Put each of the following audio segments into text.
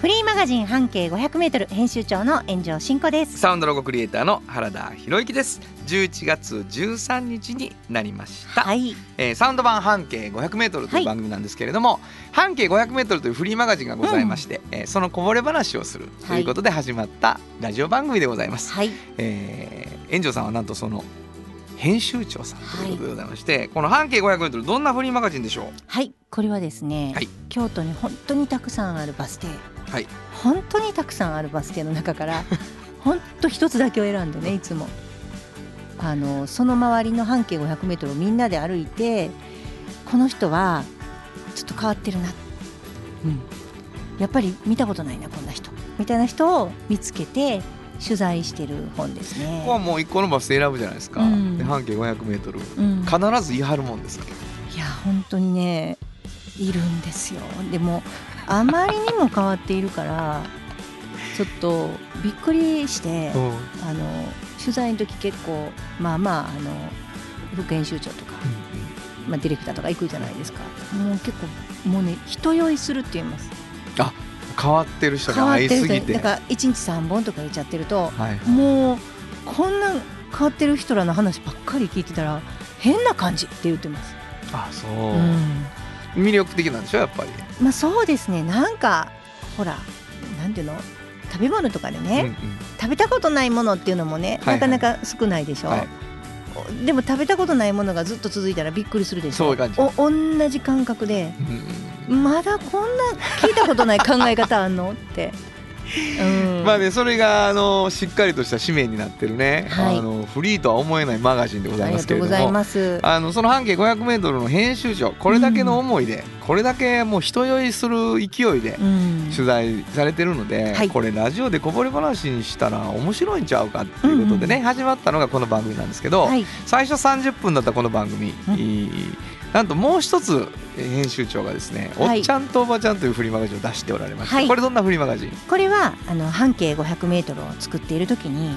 フリーマガジン半径500メートル編集長の円城信子です。サウンドロゴクリエイターの原田博之です。11月13日になりました、サウンド版半径500メートルという番組なんですけれども、半径500メートルというフリーマガジンがございまして、そのこぼれ話をするということで始まったラジオ番組でございます、円城さんはなんとその編集長さんということでございまして、この半径500メートル、どんなフリーマガジンでしょう。これはですね、京都に本当にたくさんあるバス停、本当にたくさんあるバス停の中から本当一つだけを選んでね、いつもその周りの半径500メートルをみんなで歩いて、この人はちょっと変わってるな、やっぱり見たことないなこんな人みたいな人を見つけて取材してる本ですね。ここはもう1個のバス選ぶじゃないですか、で半径500メートル、必ず言い張るもんですか。いや本当にね、いるんですよ。でもあまりにも変わっているからちょっとびっくりして取材の時結構副編集長とか、ディレクターとか行くじゃないですか。もう結構もうね、人酔いするって言います。変わってる人が会いすぎて、だから1日3本とかいちゃってると、もうこんな変わってる人らの話ばっかり聞いてたら変な感じって言ってます。魅力的なんでしょやっぱり。そうですね。なんかほらなんていうの、食べ物とかでね、食べたことないものっていうのもね、なかなか少ないでしょ、でも食べたことないものがずっと続いたらびっくりするでしょ。同じ感覚で、まだこんな聞いたことない考え方あんのって、それがしっかりとした使命になってるね、フリーとは思えないマガジンでございますけれども、その半径500メートルの編集長、これだけの思いで、これだけもう人酔いする勢いで取材されてるので、これラジオでこぼれ話にしたら面白いんちゃうかっていうことでね、始まったのがこの番組なんですけど、最初30分だったこの番組、なんともう一つ編集長がですね、おっちゃんとおばちゃんというフリーマガジンを出しておられました、これどんなフリーマガジン。これは半径500メートルを作っている時に、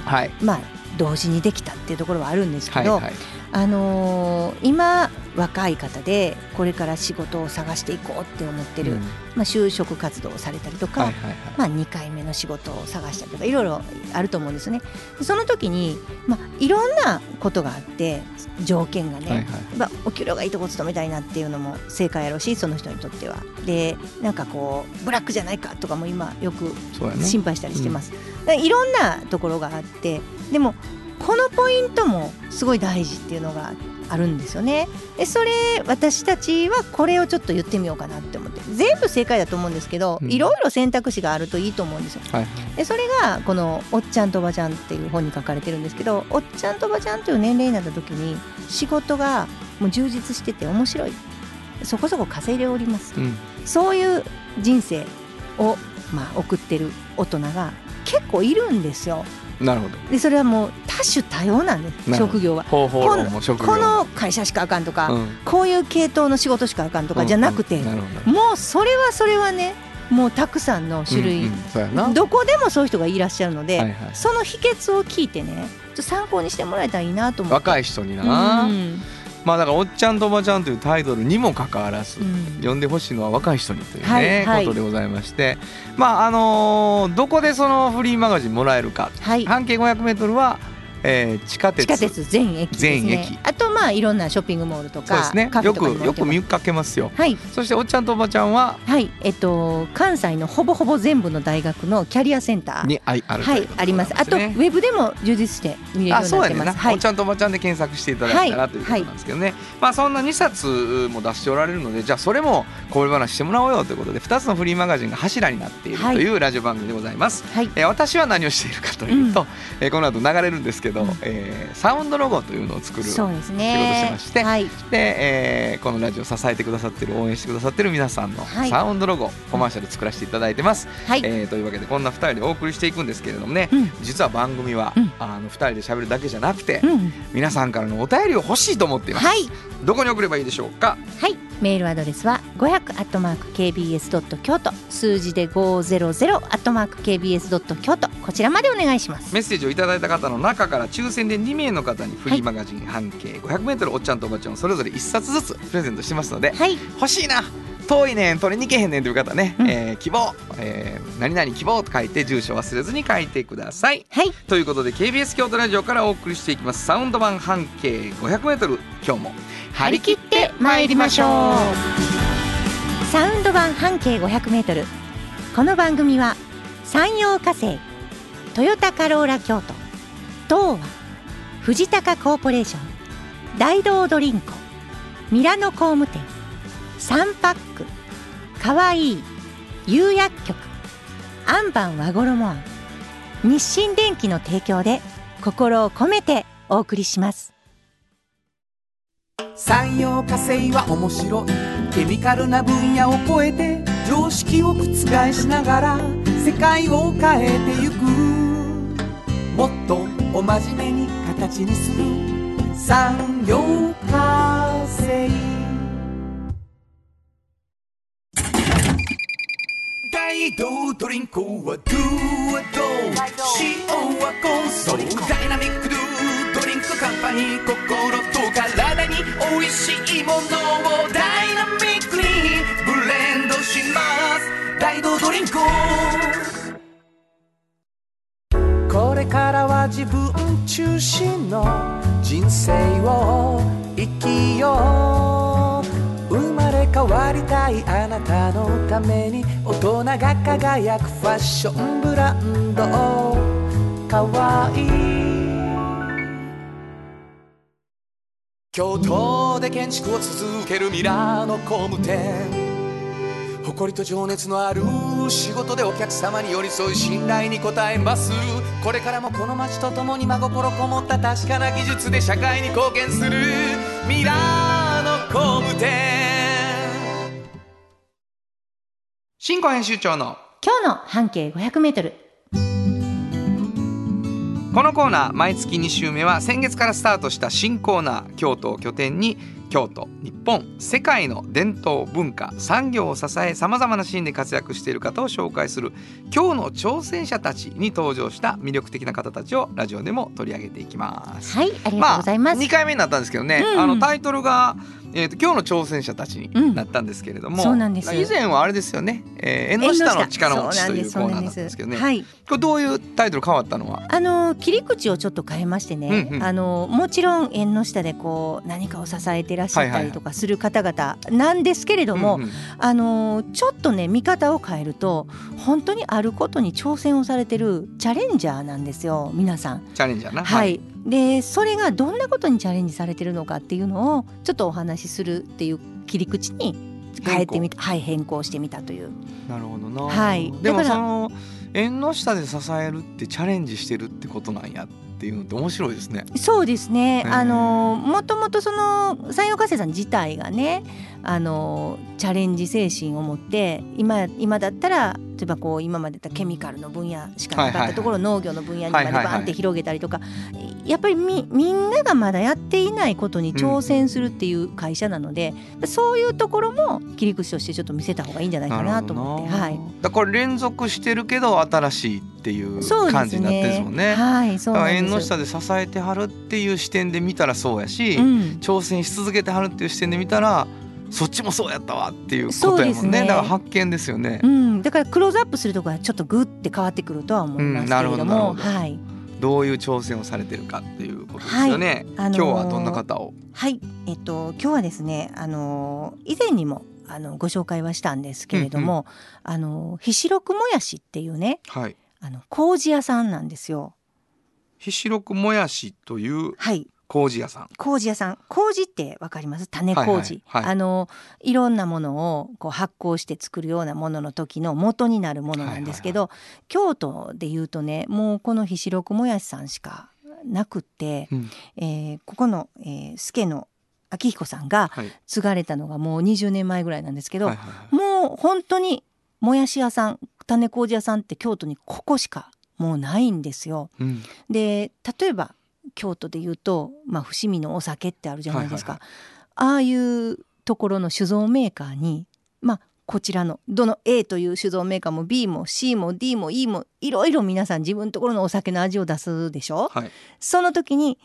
同時にできたっていうところはあるんですけど、今若い方でこれから仕事を探していこうって思ってる、就職活動をされたりとか、2回目の仕事を探したりとかいろいろあると思うんですね。その時に、いろんなことがあって、条件がね、お給料がいいとこ勤めたいなっていうのも正解やろうし、その人にとってはで、なんかこうブラックじゃないかとかも今よく心配したりしてます、いろんなところがあって、でもこのポイントもすごい大事っていうのがあるんですよね。でそれ、私たちはこれをちょっと言ってみようかなって思って、全部正解だと思うんですけど、いろいろ選択肢があるといいと思うんですよ、でそれがこのおっちゃんとおばちゃんっていう本に書かれてるんですけど、おっちゃんとおばちゃんという年齢になった時に仕事がもう充実してて面白い、そこそこ稼いでおります、そういう人生を、送ってる大人が結構いるんですよ。でそれはもう多種多様なんです。職業はこの会社しかあかんとか、こういう系統の仕事しかあかんとかじゃなくて、もうそれはね、もうたくさんの種類、どこでもそういう人がいらっしゃるので、その秘訣を聞いてね、ちょっと参考にしてもらえたらいいなと思って。若い人にな、だからおっちゃんとおばちゃんというタイトルにもかかわらず、呼んでほしいのは若い人にというね、ことでございまして、どこでそのフリーマガジンもらえるか、半径500メートルは、地下鉄全駅ですね。あといろんなショッピングモールとか、カフェとかにも置いてます。よく見かけますよ、そしておっちゃんとおばちゃんは、関西のほぼほぼ全部の大学のキャリアセンターにあるということなんですね。あります。あとウェブでも充実して見れるようになってます。そうやねんな、おっちゃんとおばちゃんで検索していただいたらということなんですけどね、そんな2冊も出しておられるので、じゃあそれもこぼれ話してもらおうよということで、2つのフリーマガジンが柱になっているというラジオ番組でございます、私は何をしているかというと、この後流れるんですけど、サウンドロゴというのを作る。そうですね。仕事しまして、はい、でこのラジオを支えてくださってる応援してくださってる皆さんのサウンドロゴ、はい、コマーシャル作らせていただいてます、はい、というわけでこんな2人でお送りしていくんですけれどもね、うん、実は番組は、うん、2人で喋るだけじゃなくて、うん、皆さんからのお便りを欲しいと思っています、はい、どこに送ればいいでしょうか。はい、メールアドレスは 500@kbs.kyoto 数字で 500@kbs.kyoto こちらまでお願いします。メッセージをいただいた方の中から抽選で2名の方にフリーマガジン半径 500m おっちゃんとおばちゃんをそれぞれ1冊ずつプレゼントしてますので、はい、欲しいな遠いねん取りに行けへんねんという方ね、うん、希望、何々希望と書いて住所忘れずに書いてください、はい、ということで KBS 京都ラジオからお送りしていきますサウンド版半径 500m 今日も張り切って参りましょう。サウンド版半径 500m この番組は山陽火星、トヨタカローラ京都、東和、藤高コーポレーション、大道ドリンク、ミラノ工務店、サンパック、かわいい、釉薬局、アンバン和衣あん、日清電機の提供で心を込めてお送りします。産業化成は面白い、ケミカルな分野を超えて常識を覆しながら世界を変えてゆく、もっとお真面目に形にする産業化成。ドリンクはドゥはドゥ塩はコンソダイナミックドゥドリンクカンパニー、心と体に美味しいものをダイナミックにブレンドします、大道ドリンク。これからは自分中心の人生を生きよう、生まれ変わりたいあなたのために大人が輝くファッションブランド、かわいい。京都で建築を続けるミラノ工務店、誇りと情熱のある仕事でお客様に寄り添い信頼に応えます。これからもこの街とともに真心こもった確かな技術で社会に貢献するミラノ工務店。新婚編集長の今日の半径 500m。 このコーナー毎月2週目は先月からスタートした新コーナー、京都を拠点に京都、日本、世界の伝統文化産業を支えさまざまなシーンで活躍している方を紹介する今日の挑戦者たちに登場した魅力的な方たちをラジオでも取り上げていきます。はい、ありがとうございます。まあ、2回目になったんですけどね、うん、タイトルが今日の挑戦者たちになったんですけれども、うん、以前はあれですよね、縁の下の力持ちというコーナーだったんですけどね、はい、これどういうタイトル変わったのは切り口をちょっと変えましてね、うんうん、もちろん縁の下でこう何かを支えていらっしゃったりとかする方々なんですけれども、はいはいはい、ちょっとね見方を変えると本当にあることに挑戦をされてるチャレンジャーなんですよ、皆さん。チャレンジャーな、はい、はいでそれがどんなことにチャレンジされてるのかっていうのをちょっとお話しするっていう切り口に変えてみた、はい、変更してみたという。なるほどな、はい、でもその縁の下で支えるってチャレンジしてるってことなんやっていうのって面白いですね。そうですね、もともとその山陽火星さん自体がねチャレンジ精神を持って 今だったら例えばこう今までだったケミカルの分野しかなかったところを農業の分野にまでバンって広げたりとか、やっぱりみんながまだやっていないことに挑戦するっていう会社なので、うん、そういうところも切り口としてちょっと見せた方がいいんじゃないかなと思って、はい、だから連続してるけど新しいっていう感じになってるんですもんね。はい、そうなんです。だから縁の下で支えてはるっていう視点で見たらそうやし、うん、挑戦し続けてはるっていう視点で見たらそっちもそうやったわっていうことやもん ね。だから発見ですよね、うん、だからクローズアップするとこはちょっとグッて変わってくるとは思いますけれども、うん、はい、どういう挑戦をされてるかっていうことですよね、はい、今日はどんな方を。はい、今日はですね、以前にもご紹介はしたんですけれども、うんうん、ひしろくもやしっていうね、はい、麹屋さんなんですよ。ひしろくもやしという、はい、麹屋さん。麹ってわかります？種麹、はいはいはい、いろんなものをこう発酵して作るようなものの時の元になるものなんですけど、はいはいはい、京都でいうとねもうこのひしろくもやしさんしかなくって、うんここの助の明彦さんが継がれたのがもう20年前ぐらいなんですけど、はいはいはいはい、もう本当にもやし屋さん、種麹屋さんって京都にここしかもうないんですよ、うん、で例えば京都でいうと、まあ、伏見のお酒ってあるじゃないですか、はいはいはい、ああいうところの酒造メーカーに、まあ、こちらのどの A という酒造メーカーも B も C も D も E もいろいろ皆さん自分のところのお酒の味を出すでしょ、はい、その時に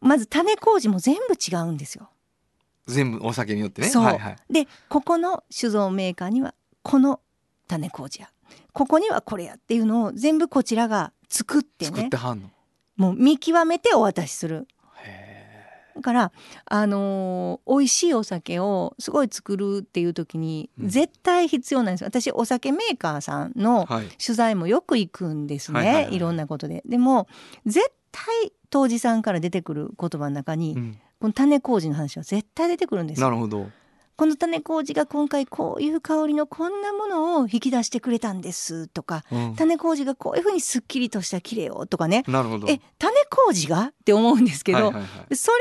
まず種麹も全部違うんですよ。全部お酒によってね。そう、はいはい、でここの酒造メーカーにはこの種麹やここにはこれやっていうのを全部こちらが作ってね、作ってはんの、もう見極めてお渡しする。へー。だから、美味しいお酒をすごい作るっていう時に絶対必要なんです、うん、私お酒メーカーさんの取材もよく行くんですね、はいはいはいはい、いろんなことで。でも絶対杜氏さんから出てくる言葉の中に、うん、この種麹の話は絶対出てくるんですよ。なるほど。この種麹が今回こういう香りのこんなものを引き出してくれたんですとか、うん、種麹がこういうふうにすっきりとした綺麗よとかね。なるほど。種麹がって思うんですけど、はいはいはい、そ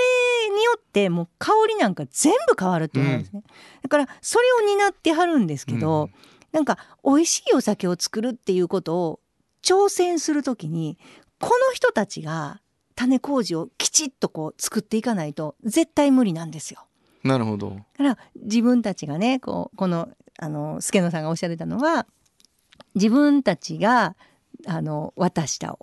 れによってもう香りなんか全部変わると思うんですね、うん、だからそれを担ってはるんですけど、うん、なんか美味しいお酒を作るっていうことを挑戦するときにこの人たちが種麹をきちっとこう作っていかないと絶対無理なんですよ。なるほど。だから自分たちがね、この助野さんがおっしゃってたのは、自分たちが渡した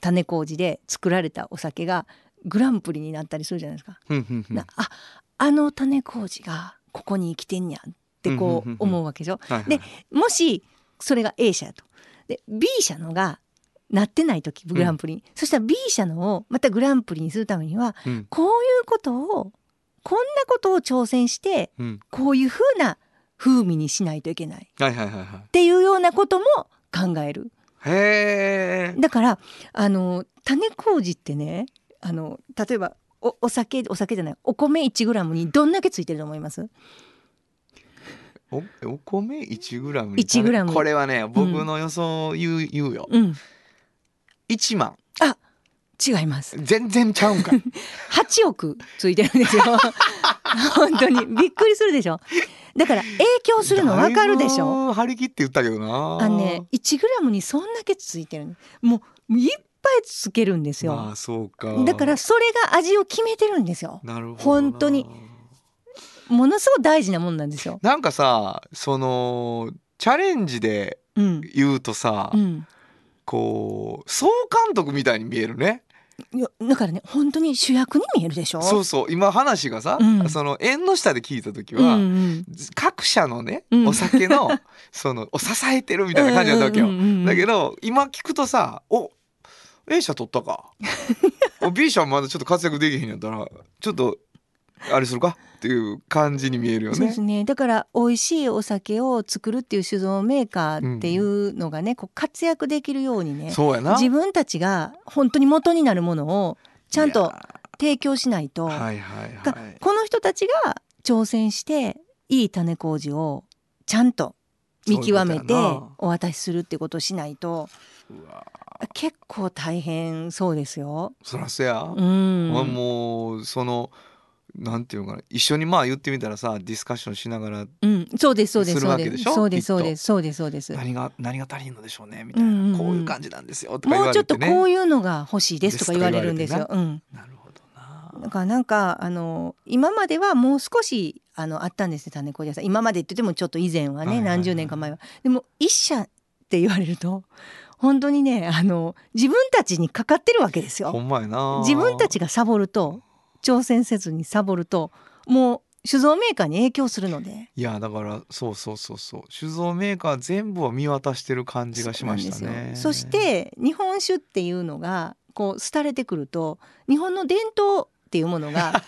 種麹で作られたお酒がグランプリになったりするじゃないですか。あ、あの種麹がここに生きてんやんってこう思うわけでしょ。で、もしそれが A 社とで B 社のがなってないときグランプリに、うん、そしたら B 社のをまたグランプリにするためには、うん、こういうことをこんなことを挑戦して、うん、こういう風な風味にしないといけない、はいはいはいはい、っていうようなことも考える。へー。だから種麹ってね、例えば お酒じゃないお米 1g にどんだけついてると思います？ お米 1g に 1g これはね僕の予想言うよ、うん、1万あ違います。全然ちゃうんか。8億ついてるんですよ。本当にびっくりするでしょ。だから影響するの分かるでしょ。張り切って言ったけどな。1グラムにそんだけついてる。もういっぱいつけるんですよ。まあそうか。だからそれが味を決めてるんですよ。なるほど。本当にものすごい大事なもんなんですよ。なんかさ、そのチャレンジで言うとさ、うん、こう総監督みたいに見えるね。いやだからね本当に主役に見えるでしょ。そうそう今話がさ、うん、その縁の下で聞いた時は、うんうん、各社のね、うん、お酒のそのお支えてるみたいな感じだったわけよ、うんうんうん、だけど今聞くとさお A 社取ったかお B 社まだちょっと活躍できへんやったらちょっとあれするかっていう感じに見えるよね。そうですね。だから美味しいお酒を作るっていう酒造メーカーっていうのがね、うん、こう活躍できるようにね。そうやな。自分たちが本当に元になるものをちゃんと提供しないと、はいはいはい、この人たちが挑戦していい種麹をちゃんと見極めてお渡しするってことをしないと。うわ結構大変そうですよ。そらそや、うん、もうそのなんていうかな一緒にまあ言ってみたらさディスカッションしながら、うん、そうですそうですするわけでしょ。そうですそうですそうですそうです。何が足りんのでしょうねみたいな、うんうん、こういう感じなんですよとか言われてね。もうちょっとこういうのが欲しいですとか言われるんですよ。うん、なるほどな。だからなんか今まではもう少しあったんですね種麹屋さん。今までって言ってもちょっと以前はね、はいはいはい、何十年か前はでも一社って言われると。本当にね自分たちにかかってるわけですよ。ほんまやな。自分たちがサボると。挑戦せずにサボるともう酒造メーカーに影響するので。いやだからそうそうそうそう酒造メーカー全部を見渡してる感じがしましたね。 そして日本酒っていうのがこう廃れてくると日本の伝統っていうものが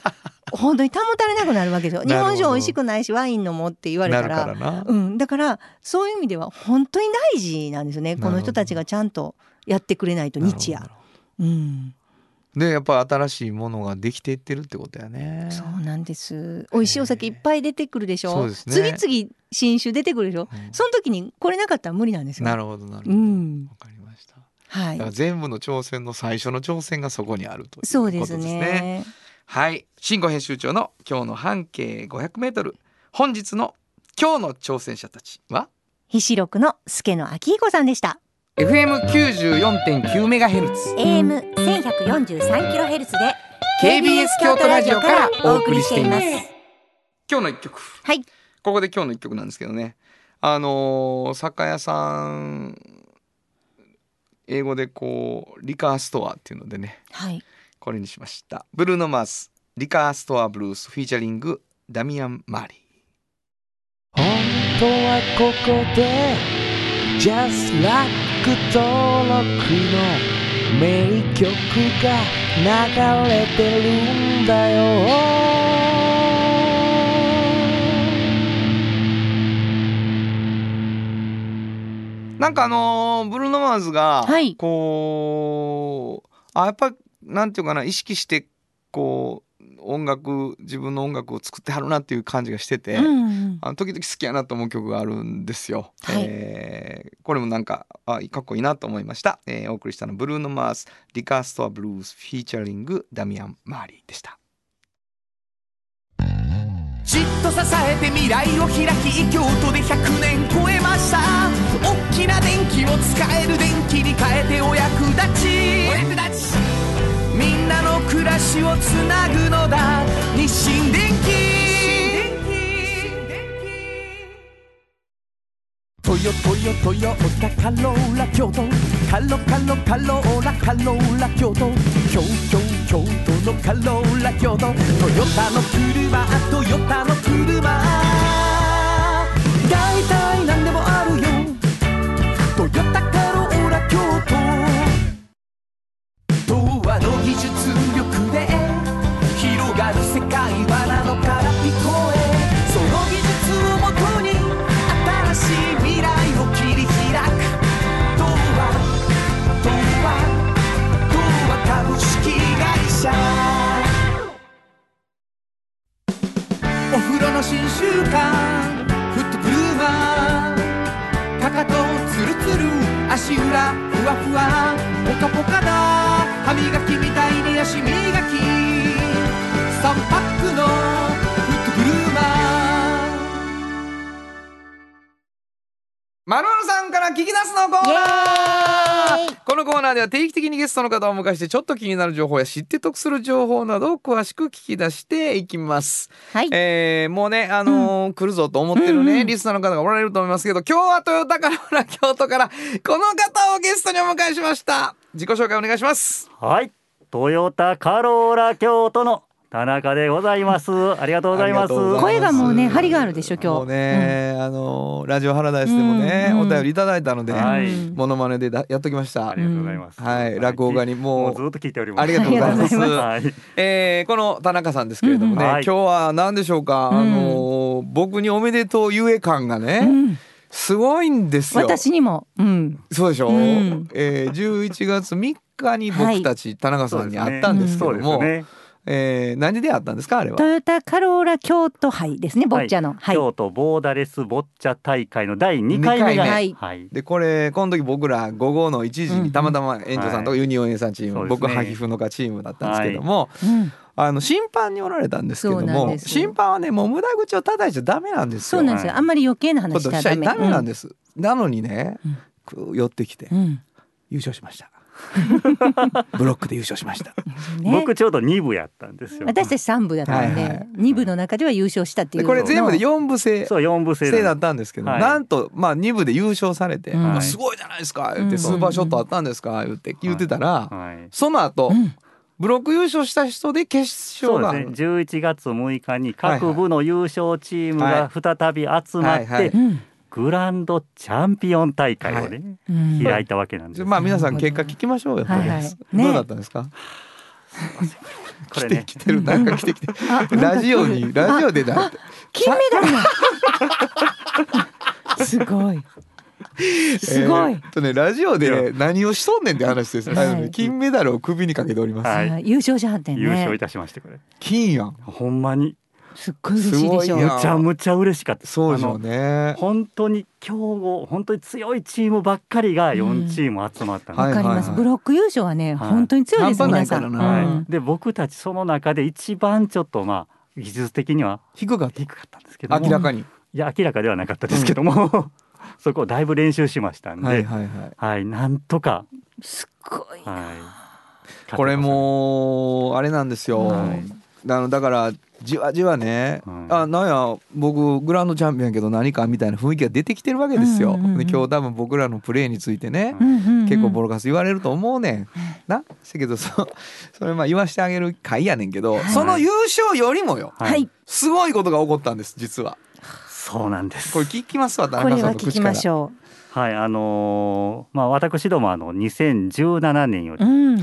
本当に保たれなくなるわけですよ。日本酒美味しくないしワイン飲もうって言われたら、なるからな、うん、だからそういう意味では本当に大事なんですよね。この人たちがちゃんとやってくれないと日夜、うんでやっぱり新しいものができていってるってことやね。そうなんです。美味しいお酒いっぱい出てくるでしょ。そうですね、次々新酒出てくるでしょ、うん、その時にこれなかったら無理なんですよ。なるほどなるほど、うん、わかりました、はい、だから全部の挑戦の最初の挑戦がそこにあるということですね。そうですね。はい、新語編集長の今日の半径500メートル、本日の今日の挑戦者たちは菱六の助野昭彦さんでした。 FM94.9MHz、 AM1143kHz で KBS 京都ラジオからお送りしています。今日の一曲、はい、ここで今日の一曲なんですけどね、酒屋さん、英語でこうリカーストアっていうのでね、はい、これにしました。ブルーノマース、リカーストアブルース、フィーチャリングダミアン・マーリー。本当はここで Just Like 登録の名曲が流れてるんだよ。なんかブルーノマーズがこう、はい、やっぱなんていうかな、意識してこう音楽、自分の音楽を作ってはるなっていう感じがしてて、うんうん、時々好きやなと思う曲があるんですよ、はい。これもなんかかっこいいなと思いました、お送りしたのブルーノマーズ、リカーストアブルース、フィーチャリングダミアン・マーリーでした。じっと支えて未来を開き、京都で100年超えました。大きな電気を使える電気に変えてお役立ち、お役立ち、みんなの暮らしをつなぐのだ、日清電気。トヨタカローラ京都、カローラカローラ京都、京都のカローラ京都、トヨタの車、トヨタの車、大体何でもあるよ、トヨタカローラ京都。童話の技術力で広がる世界はなのから聞こえ、その技術をもとに新しい未来を切り開く、東亜株式会社。お風呂の新習慣、フットプルーマー、かかとツルツル、足裏ふわふわ、ポカポカだ、歯磨きみたいに足磨き、3パックのフットプルーマー。マヌアルさんから聞き出すのコーナー。このコーナーでは定期的にゲストの方をお迎えして、ちょっと気になる情報や知って得する情報などを詳しく聞き出していきます、はい。もうね、うん、来るぞと思ってるね、リスナーの方がおられると思いますけど、今日はトヨタカローラ京都からこの方をゲストにお迎えしました。自己紹介お願いします。はい、トヨタカローラ京都の田中でございます。ありがとうございます。声がもうね、張りがあるでしょ今日。もうね、ラジオハラダイスでもね、お便りいただいたので、モノマネでやっときました。ありがとうございます、はい、落語家にもうずっと聞いております。ありがとうございます、はい。この田中さんですけれどもね、今日は何でしょうか、僕におめでとうゆえ感がね、すごいんですよ。私にも、そうでしょ、11月3日に僕たち、田中さんに会ったんですけども、何であったんですかあれは。トヨタカローラ京都杯ですね、ボッチャの、はい、京都ボーダレスボッチャ大会の第2回目が、はい、でこの時僕ら午後の1時にたまたま園長さんとユニオンエーさんチーム、僕は萩風の家チームだったんですけども、審判におられたんですけども、審判はね、もう無駄口を叩いちゃダメなんですよ。そうなんですよ、あんまり余計な話しちゃダメなんです、なのにね、寄ってきて、優勝しました。ブロックで優勝しました、僕ちょうど2部やったんですよ。私たち3部だったんで、2部の中では優勝したっていうのを、これ全部で4部制だったんですけど、なんと、2部で優勝されて、すごいじゃないですか言って、スーパーショットあったんですか言ってたら、その後、ブロック優勝した人で決勝が、そうですね、11月6日に各部の優勝チームが再び集まって、グランドチャンピオン大会をね、開いたわけなんです。まあ皆さん結果聞きましょうよ、どうだったんですか。これね、来てる、なんか来てラジオでだって金メダルだ。すごいすごい。ラジオで何をしとんねんって話ですよ。金メダルを首にかけております。優勝者判定ね。優勝いたしまして、これ金やん。ほんまに。すっごい嬉しいでしょ。むちゃむちゃ嬉しかった。そうでしょうね。本当に強豪、本当に強いチームばっかりが4チーム集まった。わかります。ブロック優勝はね、はい、本当に強いです皆さん。はい、で僕たちその中で一番ちょっとまあ技術的には低かったんですけども、明らかに、いや明らかではなかったですけども、うん、そこをだいぶ練習しましたんで、はいはいはいはい、なんとかすごいな、はい、これもあれなんですよ、はい、だからじわじわね、うん、あ、なんや僕グランドチャンピオンやけど何かみたいな雰囲気が出てきてるわけですよ、うんうんうん、で今日多分僕らのプレーについてね、うんうんうん、結構ボロカス言われると思うねんな、せけどそれまあ言わしてあげる回やねんけど、はい、その優勝よりもよ、はい、すごいことが起こったんです。実はそうなんです。これ聞きますわ、田中さんの口から。これは聞きましょう。はい、まあ、私ども2017年より、うん、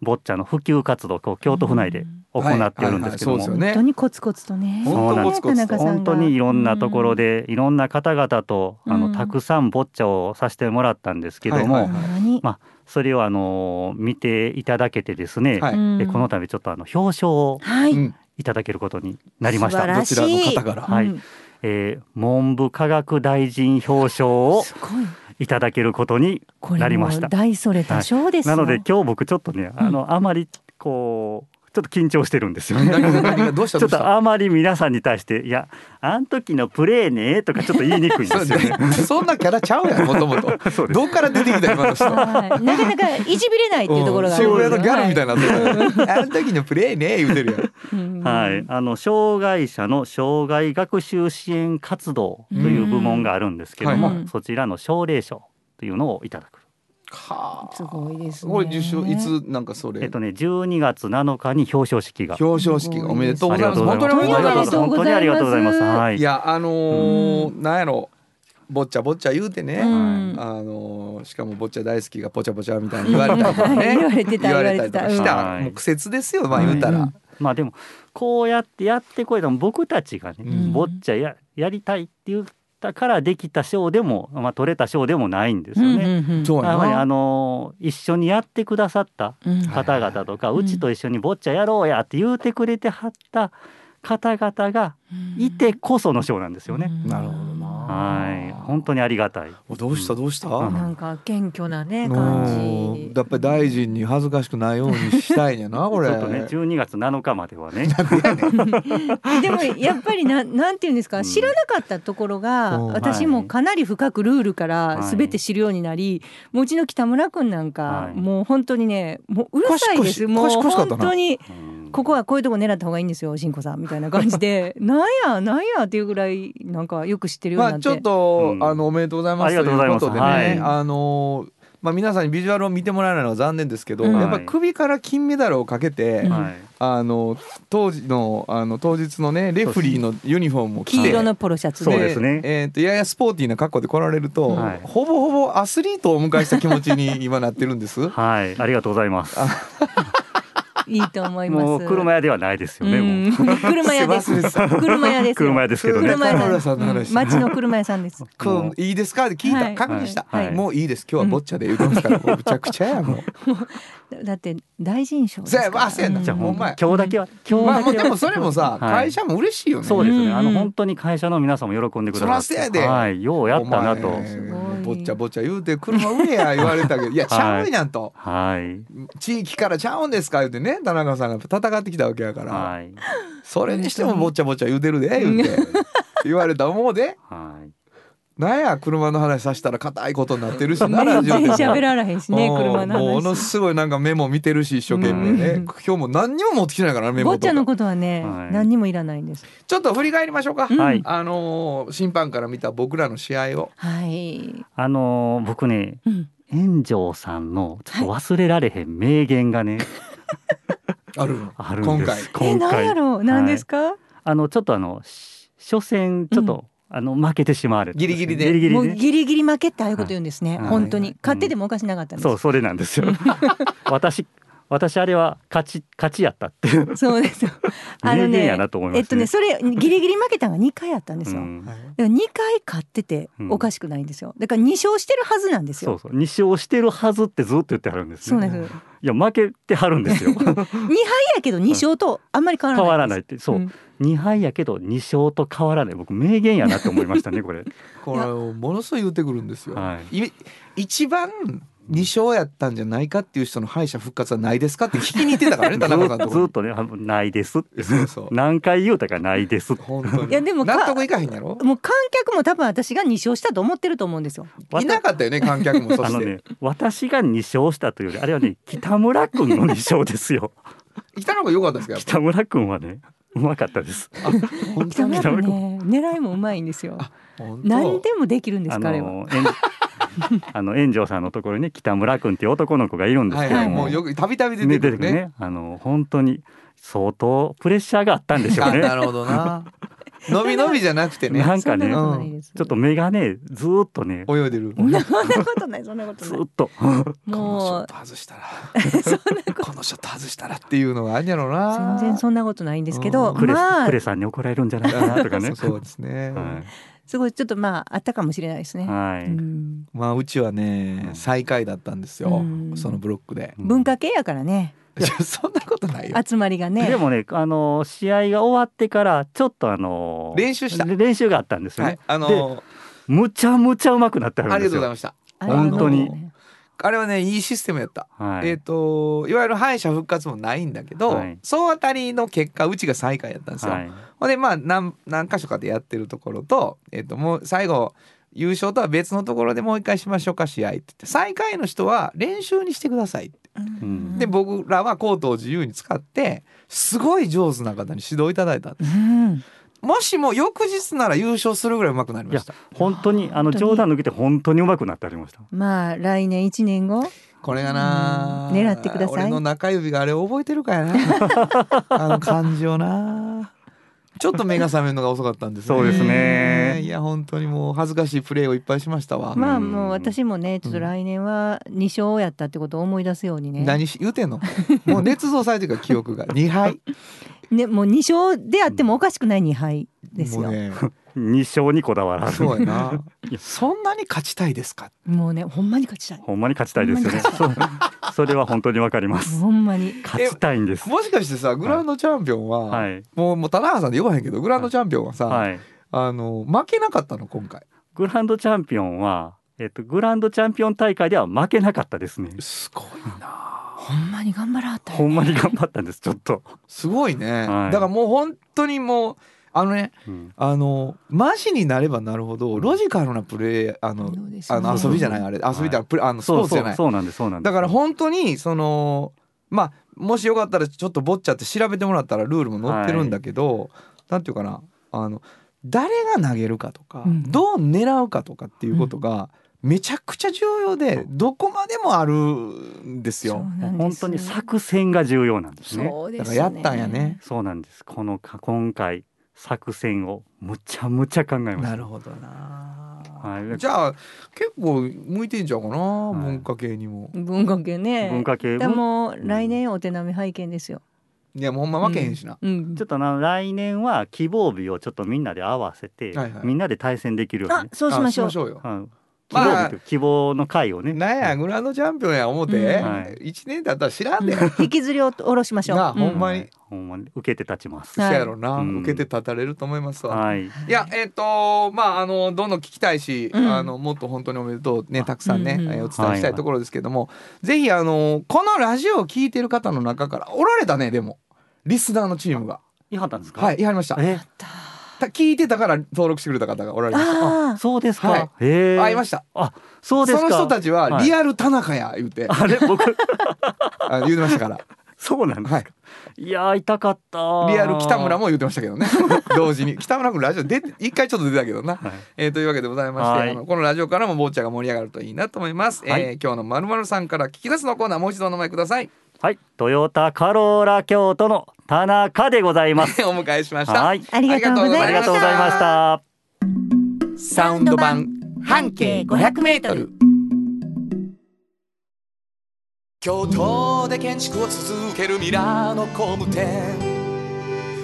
ボッチャの普及活動を京都府内で行っているんですけども、本当にコツコツとね、本当にいろんなところで、うん、いろんな方々とたくさんボッチャをさせてもらったんですけども、はいはいはい、まあ、それを見ていただけてですね、はい、でこの度ちょっと表彰をいただけることになりました、はい、どちらの方から、はい、文部科学大臣表彰をいただけることになりました。大それた賞ですよ、はい、なので今日僕ちょっとね、あまりこうちょっと緊張してるんですよね。ちょっとあまり皆さんに対していやあん時のプレーねとかちょっと言いにくいんですよねそんなキャラちゃうやん、もともとどっから出てきた今の人、はい、なかなかいじびれないっていうところがある、うん、のギャルみたいな、はい、あん時のプレーね言うてるやん、はい、障害者の障害学習支援活動という部門があるんですけども、はい、そちらの奨励賞というのをいただく。はあ、すごいですね。これ受賞いつなんかそれ、12月7日に表彰式がおめでとうございます。本当におめでとうございます。はい、いやなんやろボッチャ言うてね、しかもボッチャ大好きがポチャポチャみたいに言われたりとかね言われたりとかした、はい、もう苦節ですよ、まあ、言うたら、はい、まあでもこうやってやってこいと僕たちがね、ボッチャやりたいっていうだからできた賞でも、まあ、取れた賞でもないんですよね、うんうんうん、そうやな、一緒にやってくださった方々とか、うん、うちと一緒にボッチャやろうやって言うてくれてはった方々がいてこその賞なんですよね、うん、なるほどな、はい、本当にありがたい。どうした、うん、なんか謙虚なね感じ、やっぱり大臣に恥ずかしくないようにしたいんやなこれちょっとね12月7日まではねでもやっぱりなんていうんですか、知らなかったところが、うん、私もかなり深くルールから全て知るようになり、はい、もううちの北村くんなんか、はい、もう本当にね、もううるさいです。もう本当にここはこういうとこ狙った方がいいんですよ、新子さんみたいな感じでなんやっていうぐらいなんかよく知ってるようになって、まあ、ちょっと、うん、おめでとうございますということでね、はい、まあ、皆さんにビジュアルを見てもらえないのは残念ですけど、うん、やっぱ首から金メダルをかけて、うん、当日のねレフリーのユニフォームを着て、黄色のポロシャツで、そうですね、ややスポーティーな格好で来られると、はい、ほぼほぼアスリートをお迎えした気持ちに今なってるんですはい、ありがとうございますいいと思います。もう車屋ではないですよね、もう車屋です車屋ですけどね、町の車屋さんですいいですかって聞いた、はい、確認した、はい、もういいです今日はボッチャで言うてますから、うん、もうむちゃくちゃやもうだって大臣賞ですからせやな、じゃあもう今日だけは、まあ、でもそれもさ、はい、会社も嬉しいよね。そうですね、本当に会社の皆さんも喜んでくださって、はい、ようやったなと、ぼっちゃ言うて車上や言われたけどいやちゃうやんと、はい、地域からちゃうんですか言うてね、田中さんが戦ってきたわけやから、はい、それにしてもぼっちゃ言うてるで言うて言われた思うで、はい、なんや車の話させたら固いことになってるしな全然喋らへんしね、車の話ものすごいなんかメモ見てるし一生懸命ね、うん、今日も何にも持ってきてないからメモとか、ぼっちゃのことはね、はい、何にもいらないんです。ちょっと振り返りましょうか、はい、審判から見た僕らの試合を、はい、僕ね、うん、円城さんのちょっと忘れられへん名言がね、はいあるんです。今回何やろう、何ですか、はい、ちょっと初戦ちょっと、うん、負けてしまわれて、ギリギリでもうギリギリ負けってああいうこと言うんですね、はい、本当に、はい、勝っててもおかしなかったんです、そうそれなんですよ私私あれは勝ちやったっていう。そうですよ。名言やなと思いました、ね。それギリギリ負けたのが2回あったんですよ。うん、だから2回勝ってておかしくないんですよ。だから2勝してるはずなんですよ。そうそう、2勝してるはずってずっと言ってはるんですよ、ね。そうです。いや負けてはるんですよ。2敗やけど2勝とあんまり変わらない。変わらないってそう、うん、2敗やけど2勝と変わらない。僕名言やなって思いましたねこれ。これものすごい言ってくるんですよ。はい、一番2勝やったんじゃないかっていう人の敗者復活はないですかって聞きに行ってたからね田中さんとずっとねないですってそう何回言うたかないですって本当にいやでも納得いかへんやろ。もう観客も多分私が2勝したと思ってると思うんですよ。いなかったよね観客も。そしてね、私が2勝したというよりあれはね北村君の2勝ですよ。北村君良かったですか。北村君はねうまかったです。あ本当に北村君ね狙いもうまいんですよ。何でもできるんですかあれは。炎上さんのところに、ね、北村君っていう男の子がいるんですけども、はいはい、もうよくたびたび出てくる ね本当に相当プレッシャーがあったんでしょうね。なるほどな。のびのびじゃなくてねなんかねんなないちょっと目がねずっとね泳いでる。そんなことないそんなことないずっとこのショット外したらこのショット外したらっていうのがあるんやろうな。全然そんなことないんですけど、まあ、クレさんに怒られるんじゃないかなとかね。そうですね、はいすごいちょっとまああったかもしれないですね。はい、うん、まあうちはね最下位だったんですよ、うん、そのブロックで、うん、文化系やからね。そんなことないよ集まりがね。でもね試合が終わってからちょっと練習があったんですよね、はいでむちゃむちゃうまくなってはるんですよ。ありがとうございました。本当にあれはねいいシステムやった、はいいわゆる敗者復活もないんだけど、はい、総当たりの結果うちが最下位やったんですよ、はいでまあ、何か所かでやってるところと、もう最後優勝とは別のところでもう一回しましょうか試合って言って最下位の人は練習にしてくださいって、うん、で僕らはコートを自由に使ってすごい上手な方に指導いただいたんです、うんもしも翌日なら優勝するぐらいうまくなりました。いや本当に冗談抜けて本当にうまくなってありました。まあ来年1年後これがな狙ってください。俺の中指があれ覚えてるかやなあの感じをな。ちょっと目が覚めるのが遅かったんですね。そうですね。いや本当にもう恥ずかしいプレーをいっぱいしましたわ。まあもう私もねちょっと来年は2勝やったってことを思い出すようにね。何言うてんのもう捏造されてるから記憶が2敗ね、もう2勝であってもおかしくない2敗ですよ、ね、2勝にこだわらず そうやな。そんなに勝ちたいですか。もうねほんまに勝ちたい。ほんまに勝ちたいですよね。それは本当にわかります。ほんまに勝ちたいんです。もしかしてさグランドチャンピオンは、はい、もう田中さんで呼ばへんけどグランドチャンピオンはさ、はい、負けなかったの今回。グランドチャンピオンは、グランドチャンピオン大会では負けなかったですね。すごいなほんまに頑張らはった、ね、ほんまに頑張ったんです。ちょっとすごいね、はい、だからもう本当にもうね、うん、マジになればなるほどロジカルなプレーね、遊びじゃないあれ遊びだから、はい、スポーツじゃない。そうなんですそうなんです。だから本当にまあもしよかったらちょっとボッチャって調べてもらったらルールも載ってるんだけど、はい、なんていうかな誰が投げるかとか、うん、どう狙うかとかっていうことが、うんめちゃくちゃ重要でどこまでもあるんですよ。本当に作戦が重要なんですね。そうですね。だからやったんやね。そうなんです。今回作戦をむちゃむちゃ考えました。なるほどな、はい、じゃあ結構向いてんちゃうかな、はい、文化系にも。文化系ね。文化系でも来年お手並み拝見ですよ。いやもうほんま負けへんしな、うんうん、ちょっと来年は希望日をちょっとみんなで合わせて、はいはい、みんなで対戦できるように、ね、そうしましょう。あ、しましょうよ、うんまあ、希望の会をね。なんやグランドチャンピオンや思って、うんはい、1年だったら知らんで、うん、引きずりを下ろしましょうな。ほんまに、うん、ほんまに受けて立ちます、はい、そうやろな、うん、受けて立たれると思いますわ、はい、いやまあどんどん聞きたいし、うん、もっと本当におめでとうねたくさんね、うんうんお伝えしたいところですけども、はい、ぜひこのラジオを聞いてる方の中からおられたね。でもリスナーのチームがいはったんですか。はいいはりました。やったー聞いてたから登録してくれた方がおられました。あそうですか、はい、会いました。あそうですか。その人たちはリアル田中や言うて、はい、あれ僕言うてましたからそうなんですか、はい、いや痛かったリアル北村も言うてましたけどね同時に北村君ラジオで一回ちょっと出たけどな、はいというわけでございまして、はい、このラジオからもボーチャが盛り上がるといいなと思います、はい今日の〇〇さんから聞き出すのコーナーもう一度お名前ください。はいトヨタカローラ京都の田中でございますお迎えしました、はい、ありがとうございました。サウンド版半径 500m 京都で建築を続けるミラーの工務店、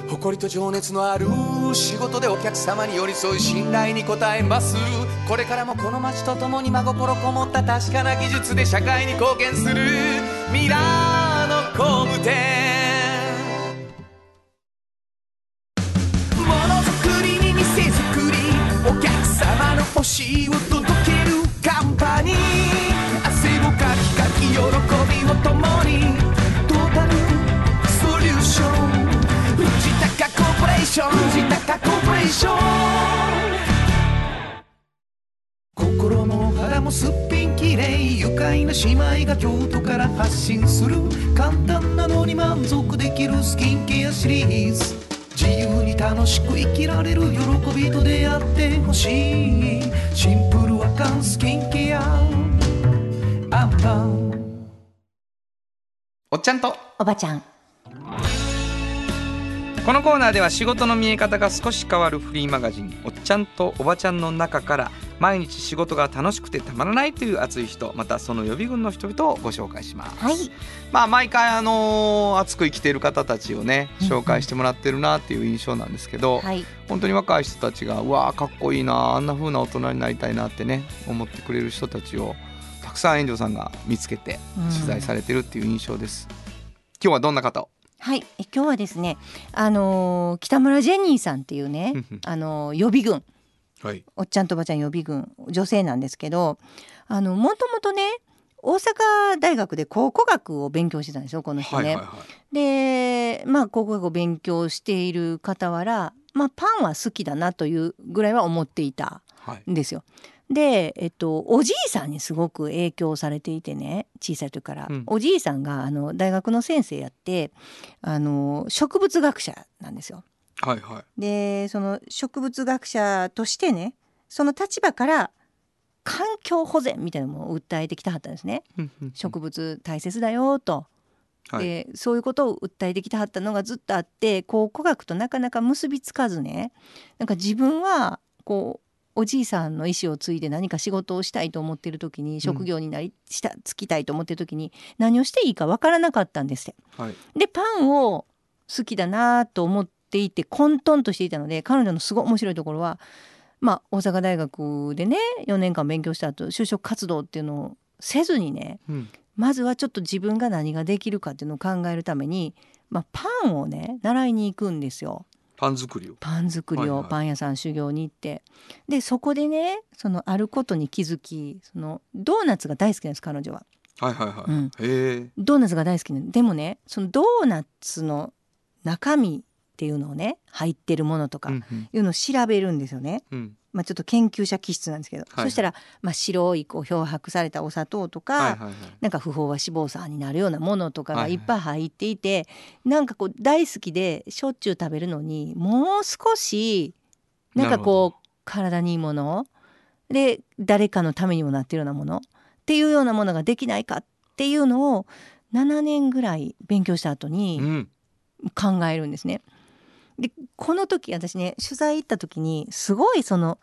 誇りと情熱のある仕事でお客様に寄り添い信頼に応えます。これからもこの街とともに真心こもった確かな技術で社会に貢献するミラーの工務店。ものづくりに店づくり、お客様の欲しいを届けるカンパニー、喜びを共にトータルソリューション、藤高コーポレーション、藤高コーポレーション。心も腹もすっぴんきれい、愉快な姉妹が京都から発信する、簡単なのに満足できるスキンケアシリーズ、自由に楽しく生きられる喜びと出会ってほしい、シンプルアカンスキンケア。おっちゃんとおばちゃん。このコーナーでは仕事の見え方が少し変わるフリーマガジン、おっちゃんとおばちゃんの中から、毎日仕事が楽しくてたまらないという熱い人、またその予備軍の人々をご紹介します、はい。まあ、毎回、熱く生きている方たちをね紹介してもらってるなっていう印象なんですけど、はい、本当に若い人たちがうわかっこいいな、あんな風な大人になりたいなってね思ってくれる人たちをたくさん遠藤さんが見つけて取材されてるっていう印象です、うん。今日はどんな方を？はい、今日はですね、北村ジェニーさんっていうね予備軍、はい、おっちゃんとおばちゃん予備軍、女性なんですけど、もともとね大阪大学で考古学を勉強してたんですよ、この人ね、はいはいはい。で、まあ、考古学を勉強している傍ら、まあ、パンは好きだなというぐらいは思っていたんですよ、はい。で、おじいさんにすごく影響されていてね、小さい時から、うん、おじいさんが大学の先生やって、植物学者なんですよ、はいはい、でその植物学者としてね、その立場から環境保全みたいなものを訴えてきたはったんですね植物大切だよと、はい、でそういうことを訴えてきたはったのがずっとあって、考古学となかなか結びつかずね、なんか自分はこうおじいさんの意思を継いで何か仕事をしたいと思っている時に、職業につきたいと思っている時に何をしていいか分からなかったんですって、はい。でパンを好きだなと思っていて混沌としていたので、彼女のすごい面白いところは、まあ、大阪大学でね4年間勉強した後、就職活動っていうのをせずにね、うん、まずはちょっと自分が何ができるかっていうのを考えるために、まあ、パンをね習いに行くんですよ。パン作りを、はいはい、パン屋さん修行に行って、でそこでねそのあることに気づき、そのドーナツが大好きなんです彼女は、はいはいはい、うん、へドーナツが大好きなん でもね、そのドーナツの中身っていうのをね、入ってるものとかいうのを調べるんですよね、うんうん、まあ、ちょっと研究者気質なんですけど、はいはい、そしたら、まあ、白いこう漂白されたお砂糖とか、はいはいはい、なんか不飽和脂肪酸になるようなものとかがいっぱい入っていて、はいはい、なんかこう大好きでしょっちゅう食べるのに、もう少しなんかこう体にいいもので誰かのためにもなってるようなものっていうようなものができないかっていうのを7年ぐらい勉強した後に考えるんですね、うん。でこの時私ね取材行った時にすごいその、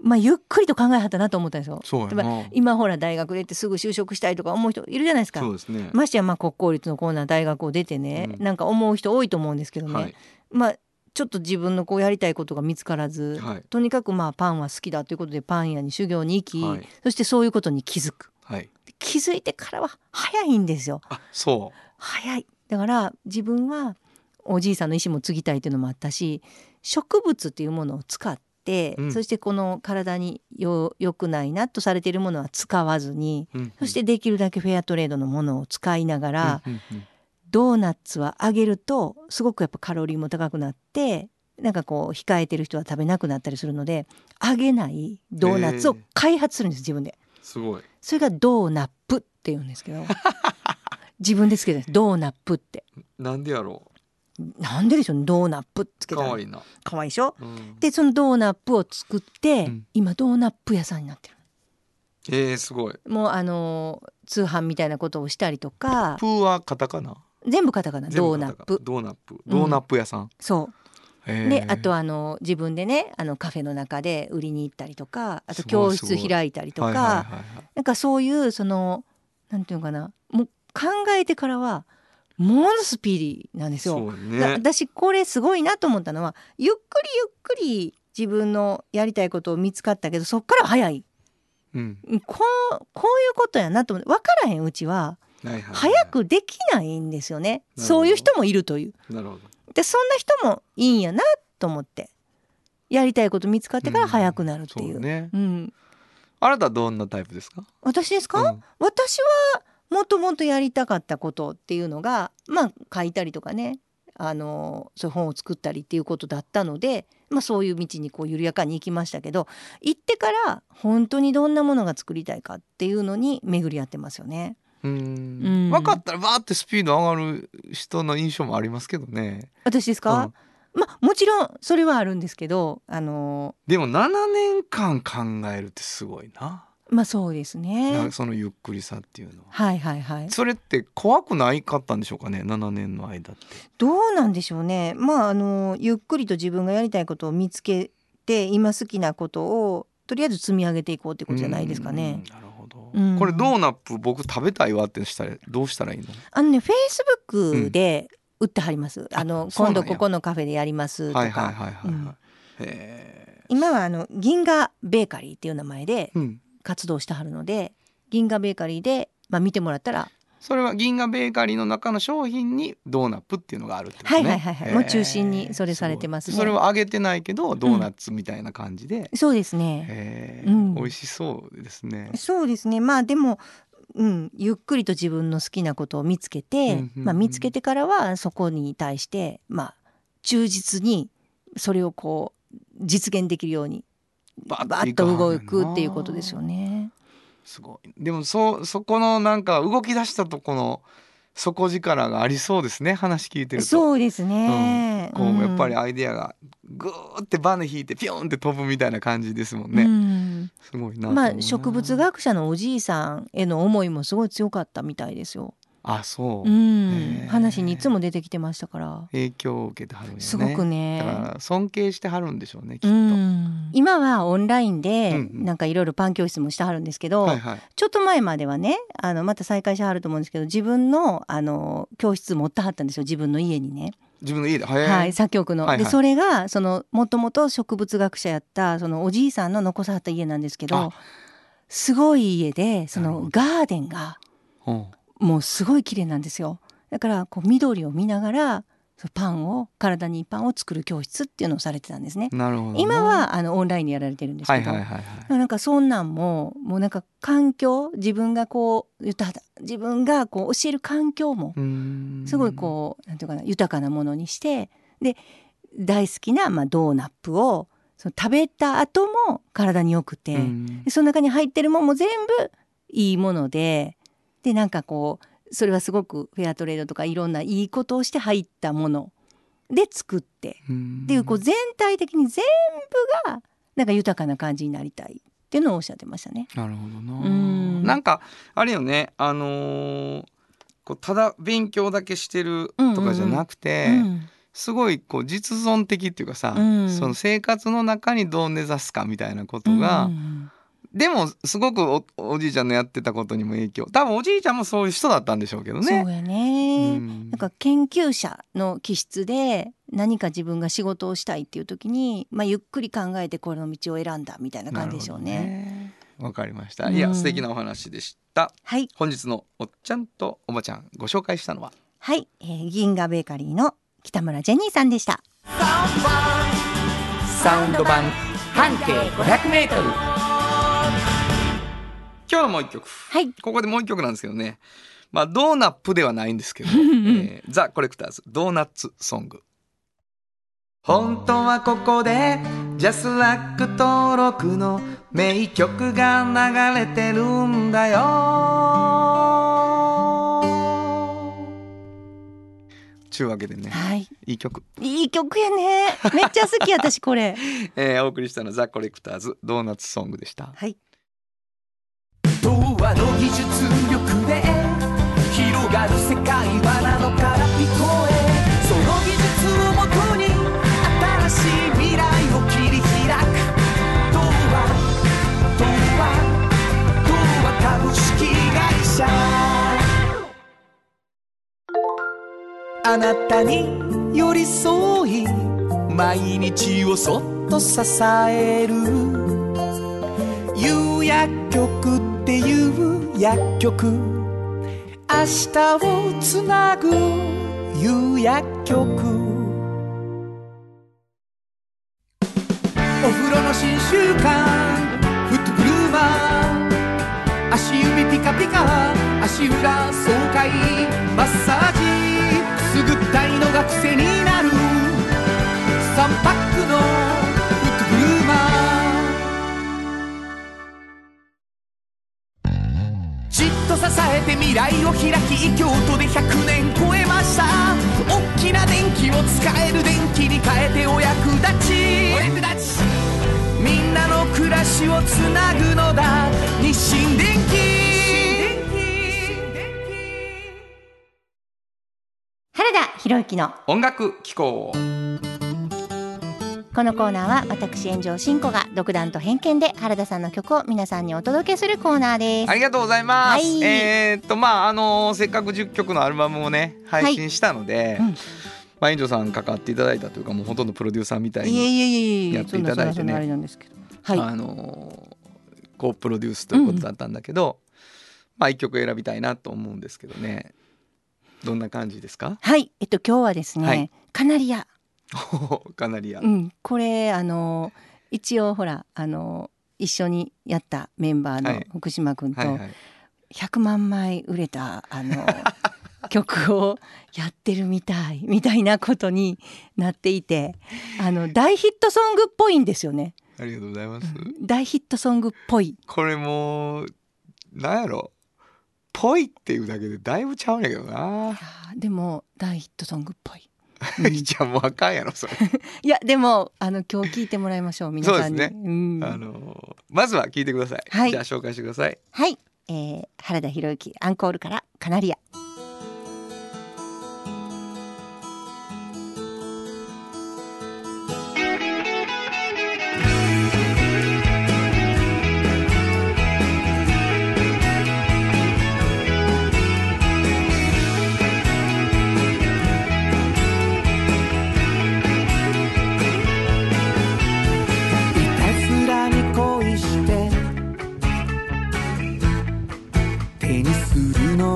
まあ、ゆっくりと考えはったなと思ったんですよ。そうやな、例えば今ほら大学出てすぐ就職したいとか思う人いるじゃないですか。そうですね、ましてやまあ国公立のコーナー大学を出てね、うん、なんか思う人多いと思うんですけどね、はい、まあ、ちょっと自分のこうやりたいことが見つからず、はい、とにかくまあパンは好きだということでパン屋に修行に行き、はい、そしてそういうことに気づく、はい、気づいてからは早いんですよ。あ、そう早い。だから自分はおじいさんの意思も継ぎたいというのもあったし、植物というものを使って、うん、そしてこの体に良くないなとされているものは使わずに、うんうん、そしてできるだけフェアトレードのものを使いながら、うんうんうん、ドーナツは揚げるとすごくやっぱカロリーも高くなって、なんかこう控えてる人は食べなくなったりするので、揚げないドーナツを開発するんです自分で。すごい。それがドーナップって言うんですけど自分でつけたんですドーナップって。なんでやろう、なんででしょうね、ドーナップつけたらかわいいな、かわいいでしょ、うん、でそのドーナップを作って、うん、今ドーナップ屋さんになってる。すごい。もう通販みたいなことをしたりとか。プーはカタカナ、全部カタカナ。ドーナップ、ドーナップ屋さん、うん、そうで、あと自分でねカフェの中で売りに行ったりとか、あと教室開いたりとか、なんかそういうそのなんていうのかな、もう考えてからはものスピーディーなんですよ。そうね、私これすごいなと思ったのは、ゆっくりゆっくり自分のやりたいことを見つかったけど、そっから早い、うん、こういうことやなと思って、分からへんうちは早くできないんですよね。そういう人もいるという。なるほど。でそんな人もいいんやなと思って、やりたいこと見つかってから早くなるっていう、うん、そうね、うん、あなたはどんなタイプですか？私ですか、うん、私はもともとやりたかったことっていうのが、まあ、書いたりとかね、そういう本を作ったりっていうことだったので、まあ、そういう道にこう緩やかに行きましたけど、行ってから本当にどんなものが作りたいかっていうのに巡り合ってますよね。うん、分かったらバーってスピード上がる人の印象もありますけどね。私ですか、うん、まあもちろんそれはあるんですけど、でも7年間考えるってすごいな。まあそうですね、そのゆっくりさっていうのは、はいはいはい、それって怖くないかったんでしょうかね、7年の間って。どうなんでしょうね。まあゆっくりと自分がやりたいことを見つけて、今好きなことをとりあえず積み上げていこうってことじゃないですかね。なるほど、うん、これドーナップ僕食べたいわってしたらどうしたらいいの？ね、フェイスブックで売ってはります、うん、今度ここのカフェでやりますとか。今は銀河ベーカリーっていう名前で活動してはるので、うん、銀河ベーカリーで、まあ、見てもらったら。それは銀河ベーカリーの中の商品にドーナップっていうのがあるってことね。はいはいはい、はい、もう中心にそれされてますね。それは揚げてないけどドーナツみたいな感じで、うん、そうですね、うん、美味しそうですね。そうですね。まあでも、うん、ゆっくりと自分の好きなことを見つけて、うんうんうん、まあ、見つけてからはそこに対して、まあ、忠実にそれをこう実現できるようにバーッと動くっていうことですよね。すごい。でもそこのなんか動き出したとこの底力がありそうですね、話聞いてると。そうですね、うん、こうやっぱりアイデアがグーってバネ引いてピョンって飛ぶみたいな感じですもんね、うん、すごいな。まあ植物学者のおじいさんへの思いもすごい強かったみたいですよ。あ、そう、うん、話にいつも出てきてましたから。影響を受けてはるよね、すごくね。だから尊敬してはるんでしょうね、きっと。うん、今はオンラインでなんかいろいろパン教室もしてはるんですけど、うんうん、ちょっと前まではね、また再開してはると思うんですけど、自分の、教室持ってはったんですよ、自分の家にね。自分の家で、はい、作曲の、はいはい、でそれがそのもともと植物学者やったそのおじいさんの残さはった家なんですけど、すごい家で、そのガーデンがもうすごい綺麗なんですよ。だからこう緑を見ながらパンを、体にいいパンを作る教室っていうのをされてたんですね。なるほど。今はオンラインでやられてるんですけど、はいはいはいはい、なんかそんなんもうなんか環境、自分がこう自分がこう教える環境もすごいこうなんていうかな、豊かなものにして、で大好きな、まあ、ドーナップをその食べた後も体によくて、その中に入ってるもんも全部いいもので、でなんかこうそれはすごくフェアトレードとかいろんないいことをして入ったもので作ってっていう、こう全体的に全部がなんか豊かな感じになりたいっていうのをおっしゃってましたね。なるほどな。なんかあれよね、こうただ勉強だけしてるとかじゃなくて、うんうんうん、すごいこう実存的っていうかさ、うん、その生活の中にどう根ざすかみたいなことが、うんうんうん、でもすごく おじいちゃんのやってたことにも影響、多分おじいちゃんもそういう人だったんでしょうけどね。そうやね、うん、なんか研究者の気質で、何か自分が仕事をしたいっていう時に、まあ、ゆっくり考えてこの道を選んだみたいな感じでしょうね。わかりました。いや、うん、素敵なお話でした、はい、本日のおっちゃんとおばちゃん、ご紹介したのは、はい、銀河ベーカリーの北村ジェニーさんでした。サウンド版半径500メートル。今日のもう一曲、はい、ここでもう一曲なんですけどね、まあ、ドーナップではないんですけど、ザ・コレクターズドーナッツソング。本当はここでジャスラック登録の名曲が流れてるんだよ。ちゅうわけでね、はい、いい曲やね、めっちゃ好き私これ、お送りしたのザ・コレクターズドーナッツソングでした。はい、童話の技術力で広がる世界はなのから聞こえ、その技術をもとに新しい未来を切り開く、童話株式会社。あなたに寄り添い毎日をそっと支える有薬局っていう薬局明日をつなぐ有薬局お風呂の新習慣フットグルーマー足指ピカピカ足裏爽快マッサージくすぐったいのが癖になる3パックのフットグルーマーじっと支えて未来を開き京都で100年超えました大きな電気を使える電気に変えてお役立ちお役立ちみんなの暮らしをつなぐのだ日清電機原田博之の音楽機構このコーナーは私炎上真子が独断と偏見で原田さんの曲を皆さんにお届けするコーナーです。ありがとうございます、はい、せっかく10曲のアルバムをね配信したので、はいうんまあ、炎上さんかかっていただいたというかもうほとんどプロデューサーみたいにやっていただいてねこうプロデュースということだったんだけど、うんまあ、1曲選びたいなと思うんですけどねどんな感じですかはい、今日はですね、はい、カナリアカナリア、うん、これ一応ほら一緒にやったメンバーの福島君と100万枚売れた曲をやってるみたいなことになっていて大ヒットソングっぽいんですよねありがとうございます、うん、大ヒットソングっぽいこれもうなんやろぽいっていうだけでだいぶちゃうんやけどなでも大ヒットソングっぽい、うん、じゃあもうあかんやろそれいやでも今日聞いてもらいましょう皆さんにそうですね、うん、まずは聞いてください、はい、じゃあ紹介してくださいはい、原田博之アンコールからカナリア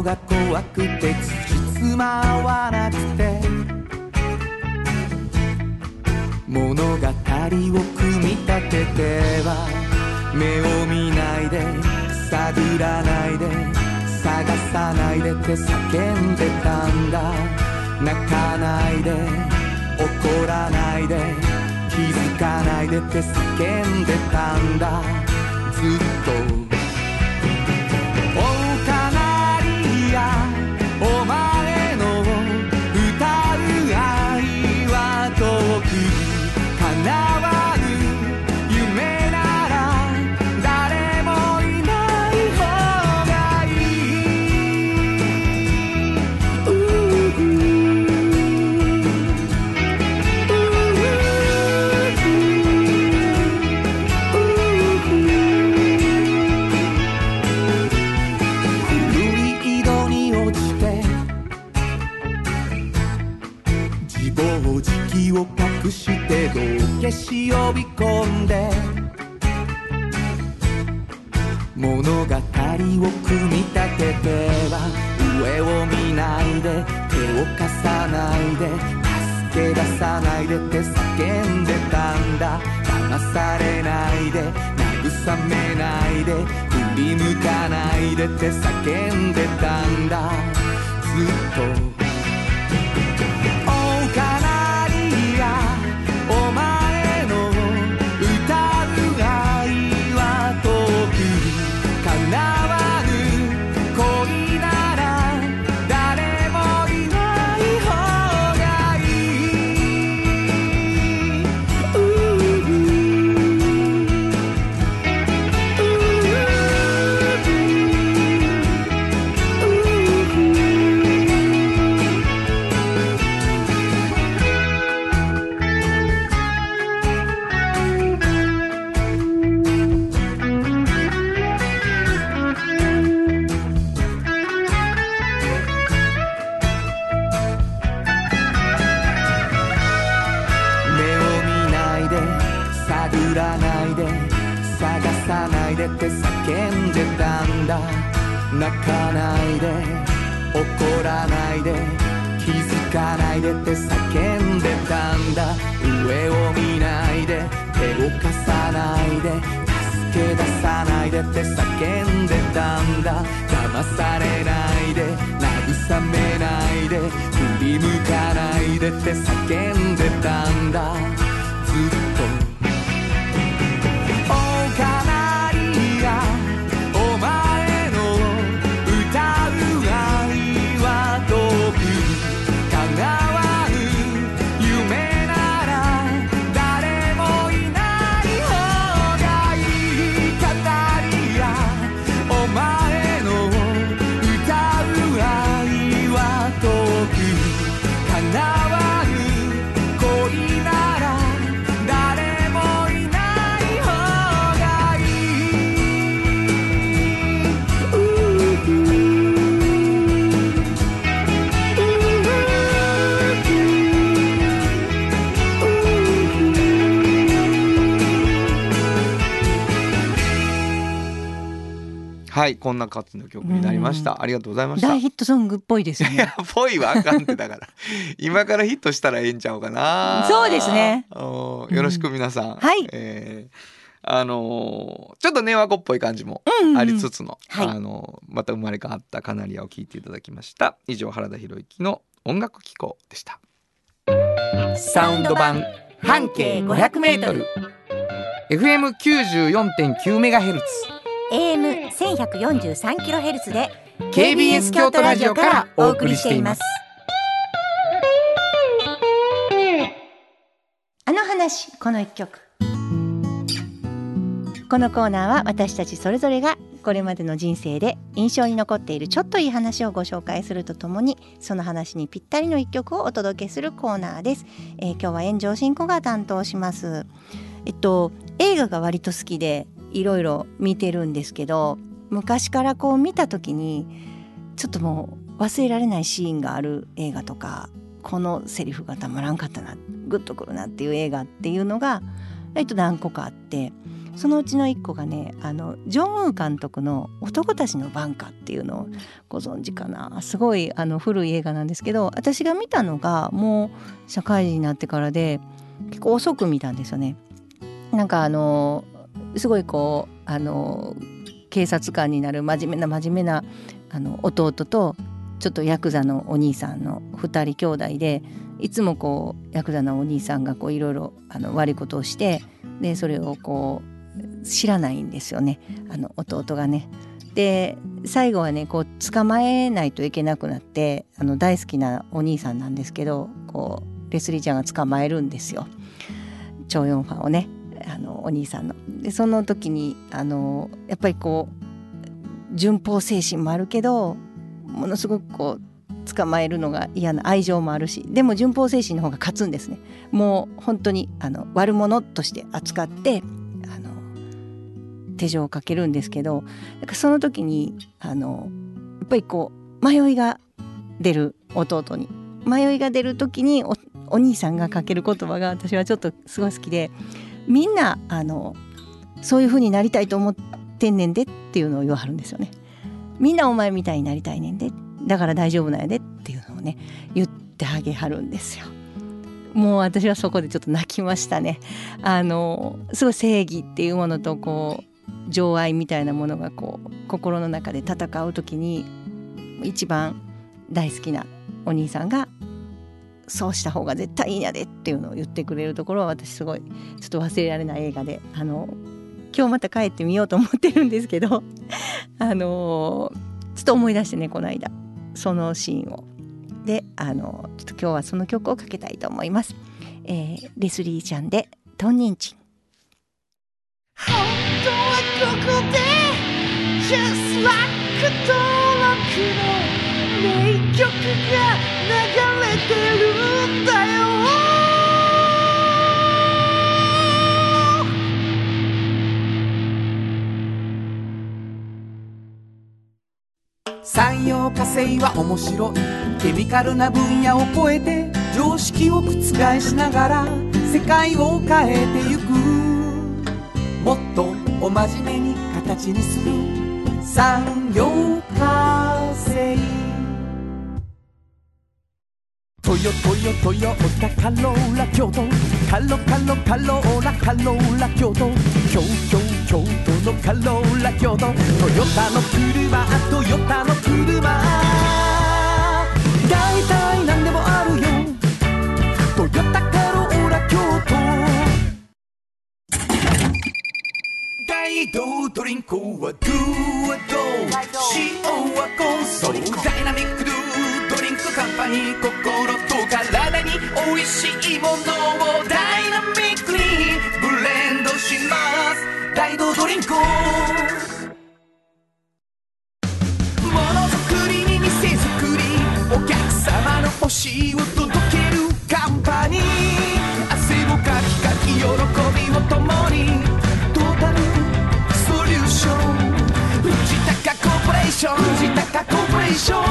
怖くてつじつまわなくて物語を組み立てては目を見ないで探らないで探さないでって叫んでたんだ泣かないで怒らないで気づかないでって叫んでたんだずっと消し呼び込んで物語を組み立てては上を見ないで手を貸さないで助け出さないでって叫んでたんだ騙されないで慰めないで振り向かないでって叫んでたんだずっとせて叫んでたんだ。泣かないで、怒らないで、気づかないでって叫んでたんだ。上を見ないで、手を貸さないで、助け出さないでって叫んでたんだ。騙されないで、慰めないで、振り向かないでって叫んでたんだ。ずっとはい、こんな活の曲になりました。ありがとうございました。大ヒットソングっぽいですね。いや、ぽいはあかんって、だから今からヒットしたらええんちゃうかな。そうですね。よろしく皆さん、はい、ちょっとねわこっぽい感じもありつつの、また生まれ変わったカナリアを聴いていただきました。以上、原田博之の音楽機構でした。サウンド版半径 500m FM94.9MHz AM1143kHz で KBS 京都ラジオからお送りしています。あの話この一曲。このコーナーは私たちそれぞれがこれまでの人生で印象に残っているちょっといい話をご紹介するとともに、その話にぴったりの一曲をお届けするコーナーです。今日は炎上進行が担当します。映画が割と好きでいろいろ見てるんですけど、昔からこう見た時にちょっともう忘れられないシーンがある映画とか、このセリフがたまらんかったな、グッとくるなっていう映画っていうのが何個かあって、そのうちの1個がね、ジョンウー監督の男たちの晩夏っていうのをご存知かな。すごい古い映画なんですけど、私が見たのがもう社会人になってからで、結構遅く見たんですよね。なんかすごいこう警察官になる真面目な弟とちょっとヤクザのお兄さんの2人兄弟で、いつもこうヤクザのお兄さんがこういろいろ悪いことをして、でそれをこう知らないんですよね、弟がね。で最後はねこう捕まえないといけなくなって、大好きなお兄さんなんですけど、こうレスリーちゃんが捕まえるんですよ、チョ・ヨンファンをね、お兄さんの。でその時にやっぱりこう順法精神もあるけど、ものすごくこう捕まえるのが嫌な愛情もあるし、でも順法精神の方が勝つんですね。もう本当に悪者として扱って手錠をかけるんですけど、だからその時にやっぱりこう迷いが出る、弟に迷いが出る時に お兄さんがかける言葉が私はちょっとすごい好きで、みんなそういう風になりたいと思ってんねんでっていうのを言わはるんですよね。みんなお前みたいになりたいねんで、だから大丈夫なんやでっていうのをね言ってあげはるんですよ。もう私はそこでちょっと泣きましたね。すごい正義っていうものとこう情愛みたいなものがこう心の中で戦う時に、一番大好きなお兄さんがそうした方が絶対いいんやでっていうのを言ってくれるところは、私すごいちょっと忘れられない映画で、今日また帰ってみようと思ってるんですけどちょっと思い出してね、この間そのシーンをでちょっと今日はその曲をかけたいと思います。レスリーちゃんでトンニンチン。本当はここで Just Like 登録の名曲が流れてるんだよ。産業化成は面白い。ケミカルな分野を超えて常識を覆しながら世界を変えてゆく。もっとお真面目に形にする産業化成トヨタカローラ京都カローラカローラ京都京都のカローラ京都トヨタの車大体何でもあるよトヨタカローラ京都大道ドリンクはドゥはド塩はコンソーダイナミックドゥドリンクカンパニー心と体においしいものをダイナミックにブレンドします大道ドリンク欲しいを届けるカンパニー汗をかきかき喜びを共にトータルソリューション藤高コーポレーション藤高コーポレーション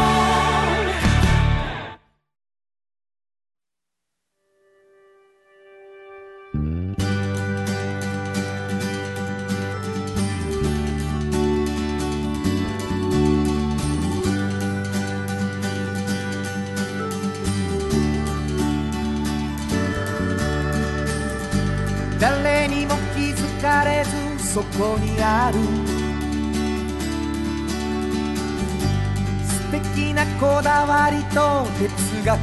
誰にも気づかれずそこにある素敵なこだわりと哲学を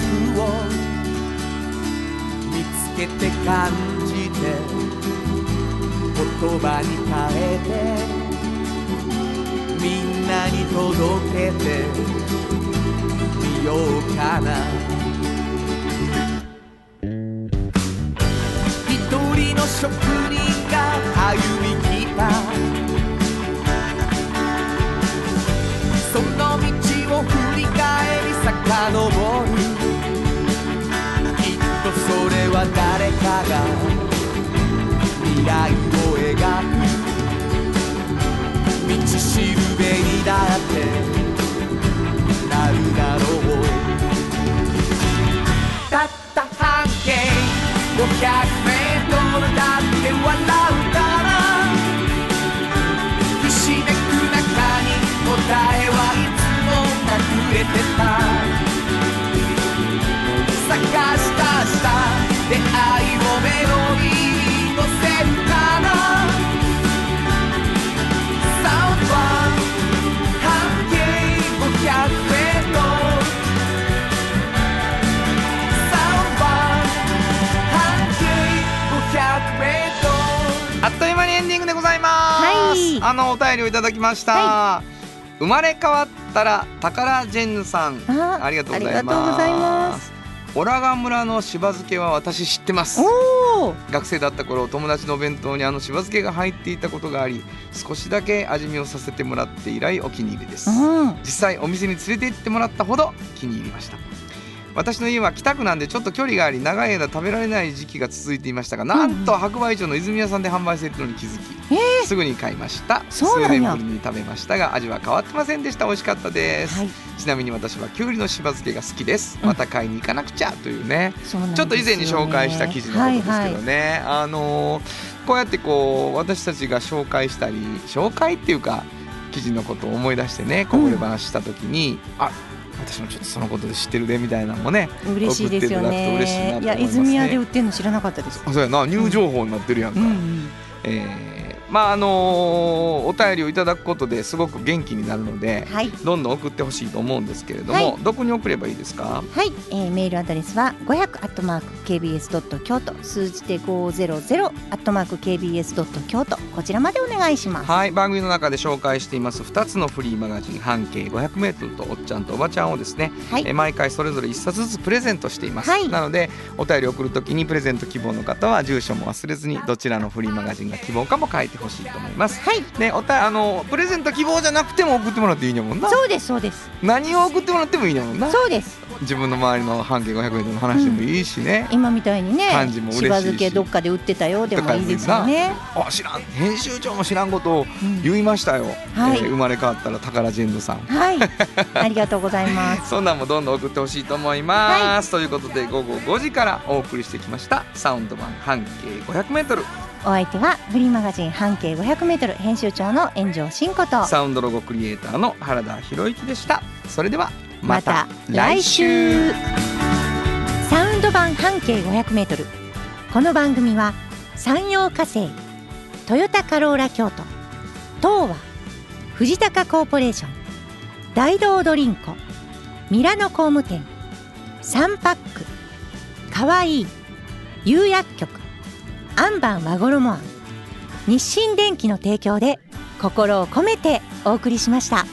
見つけて感じて言葉に変えてみんなに届けてみようかな職人が歩みきたその道を振り返り遡るきっとそれは誰かが未来を描く道しるべにだってなるだろうたった半径500メートルだって笑うからひしめく中に答えはいつも隠れてた探した明日出会いをメロディーに乗せるからサウンドは半径500メートルあっという間にエンディングでございます、はい、お便りをいただきました、はい、生まれ変わったら宝ジェンヌさん ありがとうございますオラガ村のしば漬けは私知ってます学生だった頃友達のお弁当にしば漬けが入っていたことがあり少しだけ味見をさせてもらって以来お気に入りです、うん、実際お店に連れて行ってもらったほど気に入りました私の家は北区なんでちょっと距離があり長い間食べられない時期が続いていましたがなんと白梅町の泉屋さんで販売しているのに気づき、すぐに買いました数年ぶりに食べましたが味は変わってませんでした美味しかったです、はい、ちなみに私はきゅうりのしば漬けが好きですまた買いに行かなくちゃというね、うん、ちょっと以前に紹介した記事のことですけどね、はいはい、こうやって私たちが紹介したり紹介っていうか記事のことを思い出してねこぼれ話した時に、うん、私もちょっとそのことで知ってるでみたいなのもね嬉しいですよね嬉しいなと思いますねいや泉屋で売ってるの知らなかったですそうやなニュー情報になってるやんか、うんうんうんお便りをいただくことですごく元気になるので、はい、どんどん送ってほしいと思うんですけれども、はい、どこに送ればいいですかはい、メールアドレスは 500@kbs.kyoto 数字で 500@kbs.kyoto こちらまでお願いしますはい番組の中で紹介しています2つのフリーマガジン半径 500m とおっちゃんとおばちゃんをですね、はい毎回それぞれ1冊ずつプレゼントしています、はい、なのでお便り送るときにプレゼント希望の方は住所も忘れずにどちらのフリーマガジンが希望かも書いてほしいと思います、はいね、プレゼント希望じゃなくても送ってもらっていいんやもんなそうですそうです何を送ってもらってもいいんやもんなそうです自分の周りの半径500円の話でもいいしね、うん、今みたいにね漢字も嬉しいししば漬けどっかで売ってたよでもいいですよねあ知らん編集長も知らんことを言いましたよ、うんはい生まれ変わったら宝ジェンヌさんはいありがとうございますそんなんもどんどん送ってほしいと思います、はい、ということで午後5時からお送りしてきましたサウンド版半径500メートルお相手はフリーマガジン半径 500m 編集長の円城真子とサウンドロゴクリエイターの原田博之でした。それではまた来週。サウンド版半径 500m。 この番組は山陽火星、トヨタカローラ京都、東和、藤高コーポレーション、大道ドリンコ、ミラノ工務店、サンパック、かわいい、有薬局、アンバン和衣あん、日清電機の提供で心を込めてお送りしました。